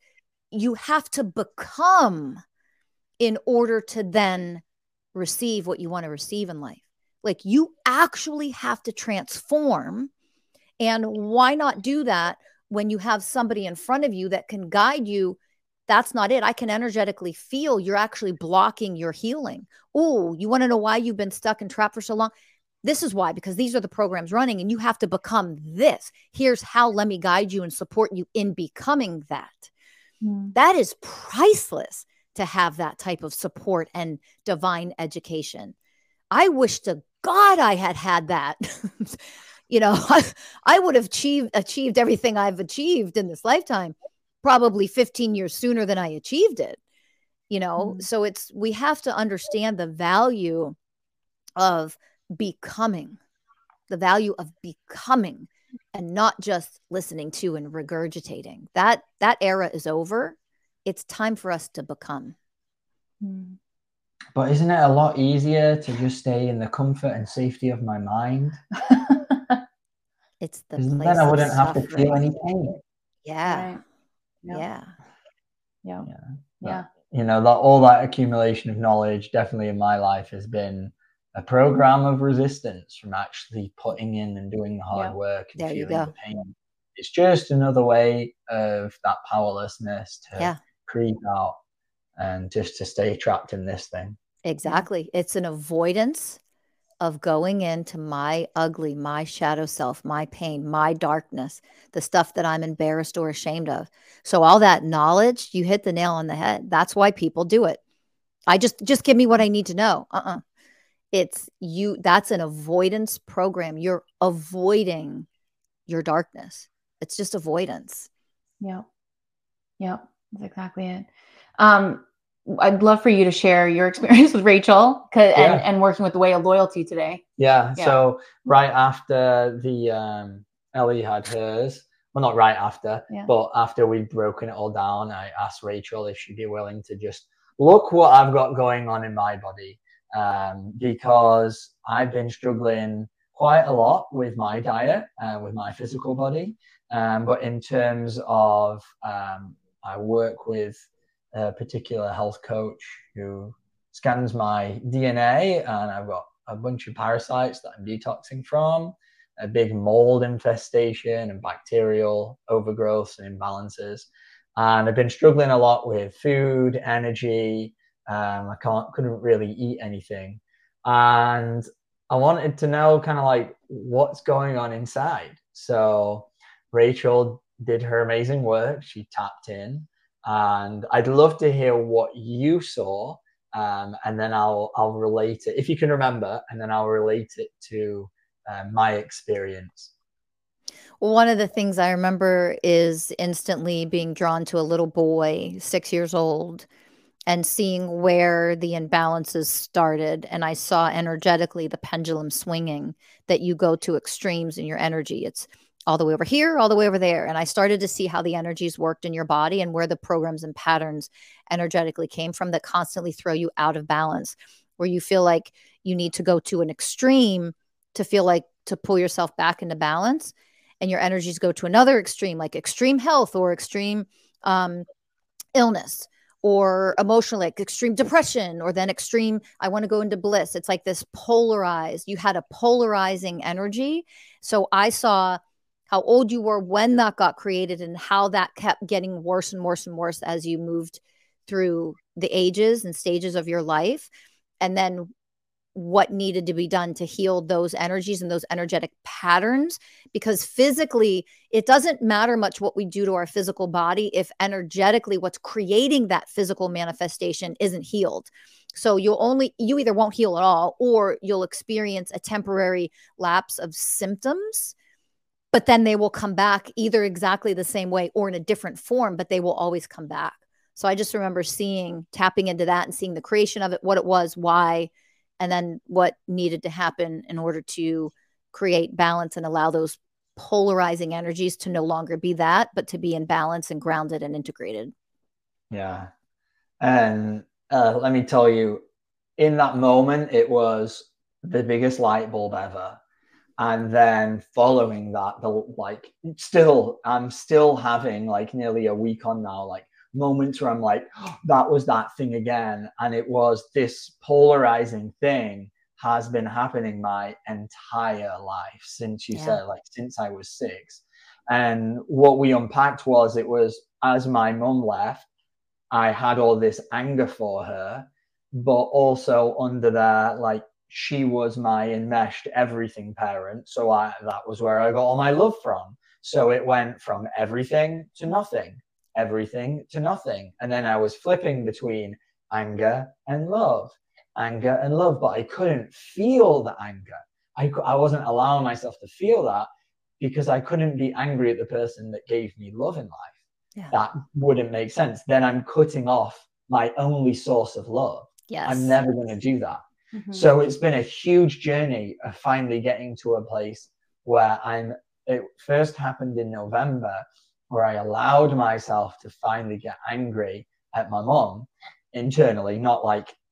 you have to become in order to then receive what you want to receive in life. Like you actually have to transform. And why not do that when you have somebody in front of you that can guide you? That's not it. I can energetically feel you're actually blocking your healing. Oh, you want to know why you've been stuck and trapped for so long? This is why, because these are the programs running and you have to become this. Here's how. Let me guide you and support you in becoming that. That is priceless to have that type of support and divine education. I wish to God I had that. You know, I would have achieved everything I've achieved in this lifetime, probably 15 years sooner than I achieved it, you know? So we have to understand the value of becoming, and not just listening to and regurgitating. That era is over. It's time for us to become. But isn't it a lot easier to just stay in the comfort and safety of my mind? It's the place. Then I wouldn't have to feel any pain. Yeah. Right. Yeah. Yeah. Yeah. Yeah. Yeah. You know, all that accumulation of knowledge definitely in my life has been a program of resistance from actually putting in and doing the hard work and feeling the pain. It's just another way of that powerlessness to creep out and just to stay trapped in this thing. Exactly. It's an avoidance of going into my ugly, my shadow self, my pain, my darkness, the stuff that I'm embarrassed or ashamed of. So all that knowledge, you hit the nail on the head. That's why people do it. I just give me what I need to know. It's you. That's an avoidance program. You're avoiding your darkness. It's just avoidance. Yeah. Yeah. That's exactly it. I'd love for you to share your experience with Rachel and working with the Way of Loyalty today. Yeah. So right after the Ellie had hers, well, not right after, but after we'd broken it all down, I asked Rachel if she'd be willing to just look what I've got going on in my body, because I've been struggling quite a lot with my diet, with my physical body. But in terms of, I work with a particular health coach who scans my DNA, and I've got a bunch of parasites that I'm detoxing from, a big mold infestation and bacterial overgrowths and imbalances. And I've been struggling a lot with food, energy. I couldn't really eat anything. And I wanted to know kind of like what's going on inside. So Rachel did her amazing work. She tapped in. And I'd love to hear what you saw, and then I'll relate it, if you can remember, and then I'll relate it to my experience. Well, one of the things I remember is instantly being drawn to a little boy, 6 years old, and seeing where the imbalances started. And I saw energetically the pendulum swinging, that you go to extremes in your energy. It's all the way over here, all the way over there. And I started to see how the energies worked in your body and where the programs and patterns energetically came from that constantly throw you out of balance, where you feel like you need to go to an extreme to feel like to pull yourself back into balance, and your energies go to another extreme, like extreme health or extreme illness or emotional, like extreme depression, or then extreme, I want to go into bliss. It's like this polarized, you had a polarizing energy. So I saw how old you were when that got created and how that kept getting worse and worse and worse as you moved through the ages and stages of your life. And then what needed to be done to heal those energies and those energetic patterns, because physically it doesn't matter much what we do to our physical body if energetically what's creating that physical manifestation isn't healed. So you either won't heal at all, or you'll experience a temporary lapse of symptoms, but then they will come back either exactly the same way or in a different form, but they will always come back. So I just remember tapping into that and seeing the creation of it, what it was, why, and then what needed to happen in order to create balance and allow those polarizing energies to no longer be that, but to be in balance and grounded and integrated. Yeah. And let me tell you, in that moment, it was the biggest light bulb ever. And then following that, I'm still having nearly a week on now, moments where I'm like, oh, that was that thing again. And it was this polarizing thing has been happening my entire life since you said, since I was 6. And what we unpacked was, it was as my mum left, I had all this anger for her, but also under there, she was my enmeshed everything parent. So that was where I got all my love from. So it went from everything to nothing, everything to nothing. And then I was flipping between anger and love, but I couldn't feel the anger. I wasn't allowing myself to feel that because I couldn't be angry at the person that gave me love in life. Yeah. That wouldn't make sense. Then I'm cutting off my only source of love. Yes. I'm never going to do that. Mm-hmm. So it's been a huge journey of finally getting to a place where it first happened in November, where I allowed myself to finally get angry at my mom internally, not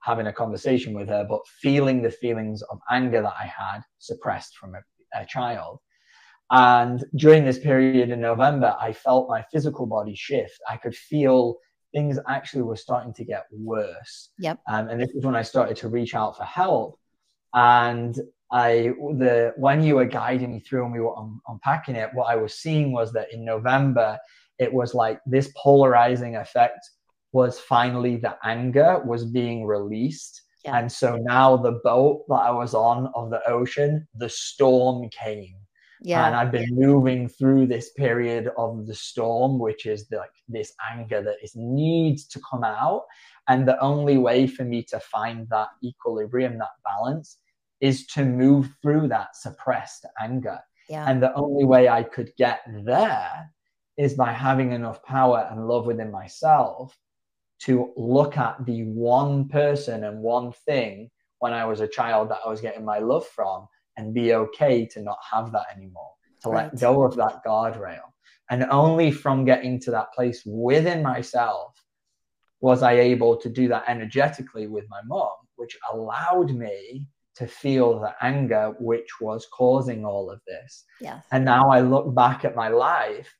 having a conversation with her, but feeling the feelings of anger that I had suppressed from a child. And during this period in November, I felt my physical body shift. I could feel things actually were starting to get worse. Yep. And this is when I started to reach out for help. And when you were guiding me through and we were unpacking it, what I was seeing was that in November, it was this polarizing effect was finally the anger was being released. Yeah. And so now the boat that I was on of the ocean, the storm came. Yeah. And I've been moving through this period of the storm, which is this anger that needs to come out. And the only way for me to find that equilibrium, that balance, is to move through that suppressed anger. Yeah. And the only way I could get there is by having enough power and love within myself to look at the one person and one thing when I was a child that I was getting my love from, and be okay to not have that anymore, to let go of that guardrail. And only from getting to that place within myself was I able to do that energetically with my mom, which allowed me to feel the anger which was causing all of this. Yes. And now I look back at my life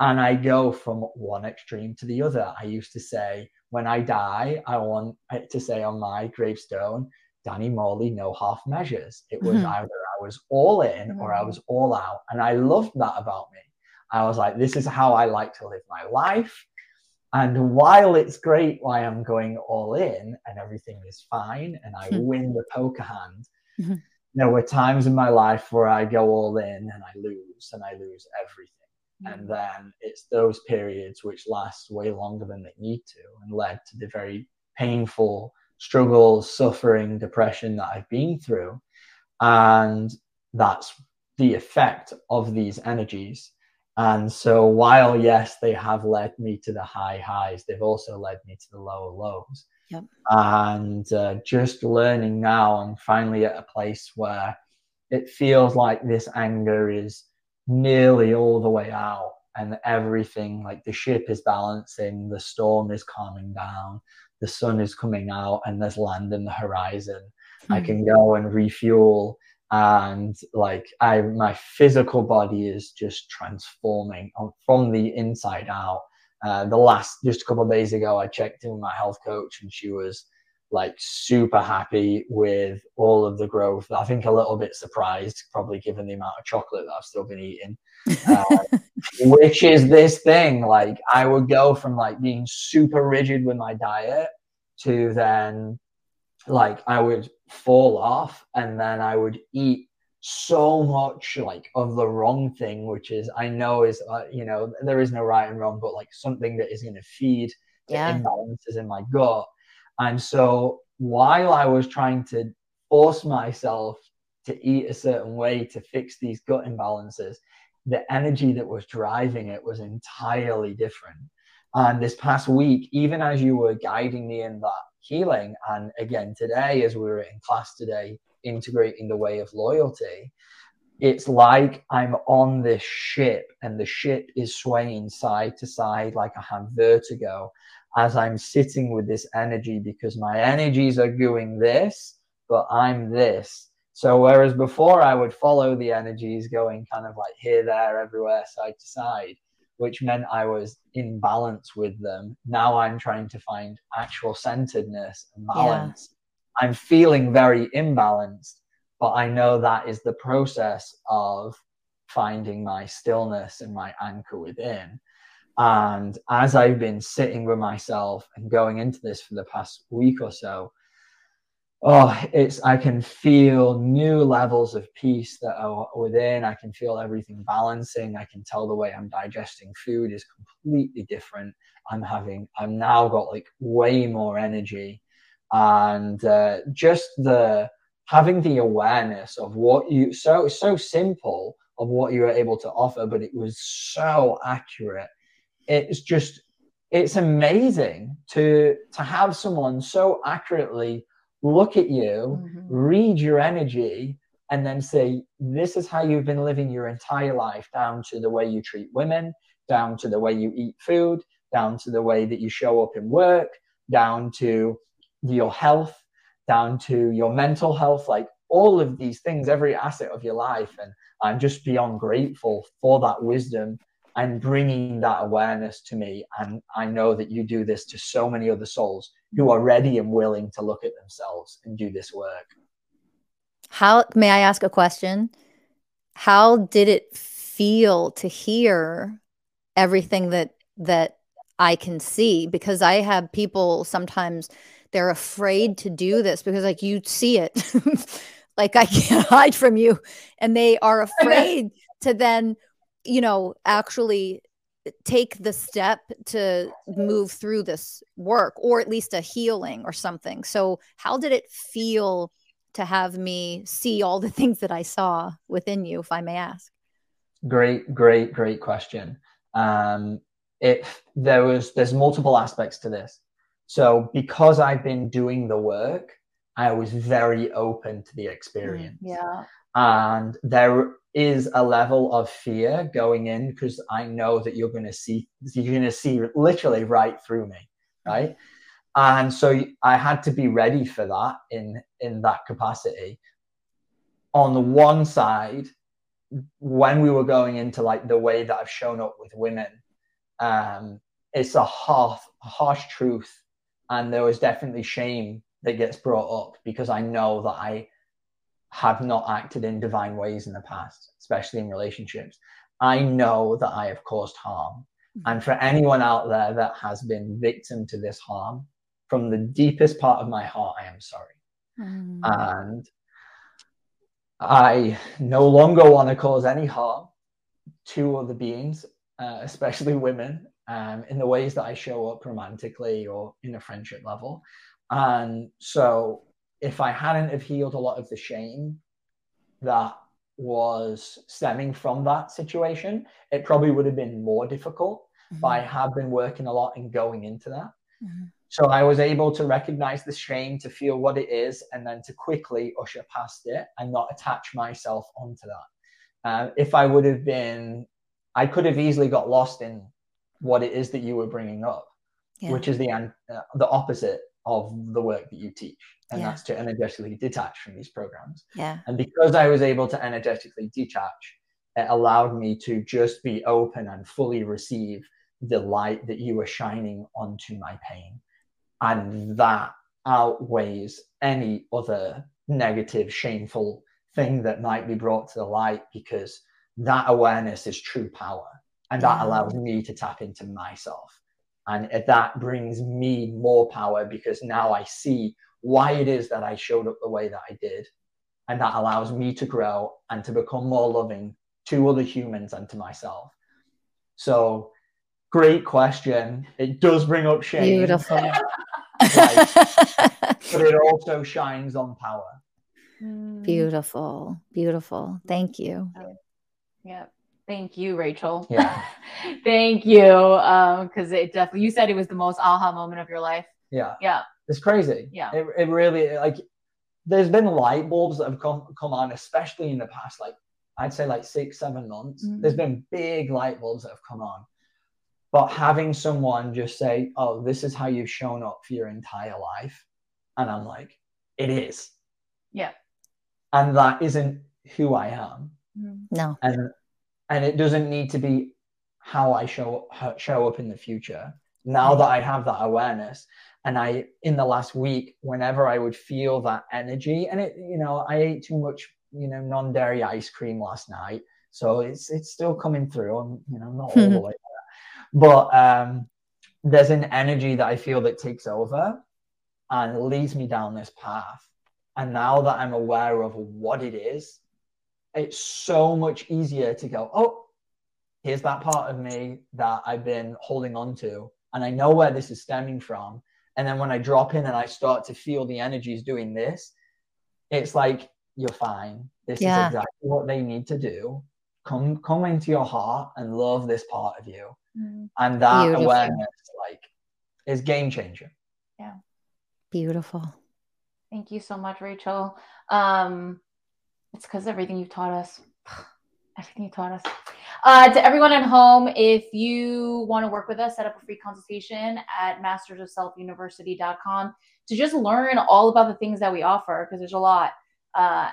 and I go from one extreme to the other. I used to say, when I die, I want to say on my gravestone, Danny Morley, no half measures. It was either I was all in or I was all out. And I loved that about me. I was like, this is how I like to live my life. And while it's great why I'm going all in and everything is fine and I win the poker hand, there were times in my life where I go all in and I lose everything. And then it's those periods which last way longer than they need to and led to the very painful struggles, suffering, depression that I've been through. And that's the effect of these energies. And so while, yes, they have led me to the high highs, they've also led me to the lower lows. Yep. And just learning now, I'm finally at a place where it feels like this anger is nearly all the way out. And everything, the ship is balancing, the storm is calming down, the sun is coming out, and there's land in the horizon. I can go and refuel, and my physical body is just transforming from the inside out. Just a couple of days ago, I checked in with my health coach, and she was super happy with all of the growth. I think a little bit surprised, probably given the amount of chocolate that I've still been eating, which is this thing. I would go from being super rigid with my diet to then I would fall off, and then I would eat so much of the wrong thing, which is, I know is, there is no right and wrong, but something that is going to feed the imbalances in my gut. And so while I was trying to force myself to eat a certain way to fix these gut imbalances, the energy that was driving it was entirely different. And this past week, even as you were guiding me in that healing, and again today, as we were in class today, integrating the way of loyalty, it's like I'm on this ship and the ship is swaying side to side like I have vertigo as I'm sitting with this energy, because my energies are doing this, but I'm this. So whereas before I would follow the energies going kind of like here, there, everywhere, side to side, which meant I was in balance with them. Now I'm trying to find actual centeredness and balance. Yeah. I'm feeling very imbalanced, but I know that is the process of finding my stillness and my anchor within. And as I've been sitting with myself and going into this for the past week or so, I can feel new levels of peace that are within. I can feel everything balancing. I can tell the way I'm digesting food is completely different. I've now got like way more energy. And just having the awareness of what it's so simple of what you were able to offer, but it was so accurate. It's amazing to have someone so accurately look at you, mm-hmm. read your energy, and then say, this is how you've been living your entire life, down to the way you treat women, down to the way you eat food, down to the way that you show up in work, down to your health, down to your mental health, like all of these things, every asset of your life. And I'm just beyond grateful for that wisdom and bringing that awareness to me. And I know that you do this to so many other souls who are ready and willing to look at themselves and do this work. May I ask a question? How did it feel to hear everything that I can see? Because I have people sometimes, they're afraid to do this because like you see it, like I can't hide from you. And they are afraid to then, actually take the step to move through this work, or at least a healing or something. So how did it feel to have me see all the things that I saw within you, if I may ask? Great question. There's multiple aspects to this. So because I've been doing the work, I was very open to the experience. Yeah. And there is a level of fear going in, because I know that you're going to see literally right through me, right? And so I had to be ready for that in that capacity. On the one side, when we were going into like the way that I've shown up with women, it's a harsh truth. And there was definitely shame that gets brought up, because I know that I have not acted in divine ways in the past, especially in relationships. I know that I have caused harm. And for anyone out there that has been victim to this harm, from the deepest part of my heart, I am sorry. And I no longer want to cause any harm to other beings, especially women, in the ways that I show up romantically or in a friendship level. And so if I hadn't have healed a lot of the shame that was stemming from that situation, it probably would have been more difficult. Mm-hmm. But I have been working a lot and going into that. Mm-hmm. So I was able to recognize the shame, to feel what it is, and then to quickly usher past it and not attach myself onto that. I could have easily got lost in what it is that you were bringing up, yeah. which is the opposite of the work that you teach, and yeah. that's to energetically detach from these programs. Yeah. And because I was able to energetically detach, it allowed me to just be open and fully receive the light that you were shining onto my pain. And that outweighs any other negative, shameful thing that might be brought to the light, because that awareness is true power. And that yeah. allows me to tap into myself. And that brings me more power, because now I see why it is that I showed up the way that I did. And that allows me to grow and to become more loving to other humans and to myself. So great question. It does bring up shame. Beautiful. like, but it also shines on power. Beautiful, beautiful. Thank you. Yeah. Thank you, Rachel. Yeah. Thank you. Because it definitely, you said it was the most aha moment of your life. Yeah. Yeah. It's crazy. Yeah. It really, like, there's been light bulbs that have come on, especially in the past, like, I'd say like 6-7 months. Mm-hmm. There's been big light bulbs that have come on. But having someone just say, oh, this is how you've shown up for your entire life. And I'm like, it is. Yeah. And that isn't who I am. No. And it doesn't need to be how I show up in the future. Now that I have that awareness, and I, in the last week, whenever I would feel that energy, and it, you know, I ate too much, you know, non-dairy ice cream last night, so it's still coming through. I'm, you know, not all the way there, but there's an energy that I feel that takes over and leads me down this path. And now that I'm aware of what it is, it's so much easier to go, oh, here's that part of me that I've been holding on to, and I know where this is stemming from. And then when I drop in and I start to feel the energies doing this, it's like, you're fine. This is exactly what they need to do. Come into your heart and love this part of you. And that awareness, like, is game changer. Yeah. Beautiful. Thank you so much, Rachel. It's because everything you've taught us. Everything you taught us. To everyone at home, if you want to work with us, set up a free consultation at mastersofselfuniversity.com to just learn all about the things that we offer, because there's a lot.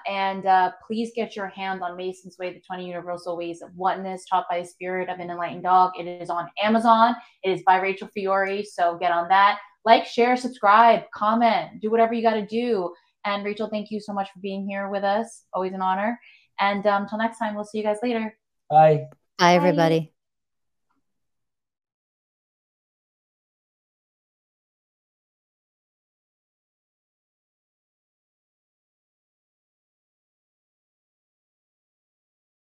And please get your hand on Mason's Way, the 20 Universal Ways of Oneness, taught by the spirit of an enlightened dog. It is on Amazon. It is by Rachel Fiori, so get on that. Like, share, subscribe, comment, do whatever you got to do. And Rachel, thank you so much for being here with us. Always an honor. And until next time, we'll see you guys later. Bye. Bye, everybody.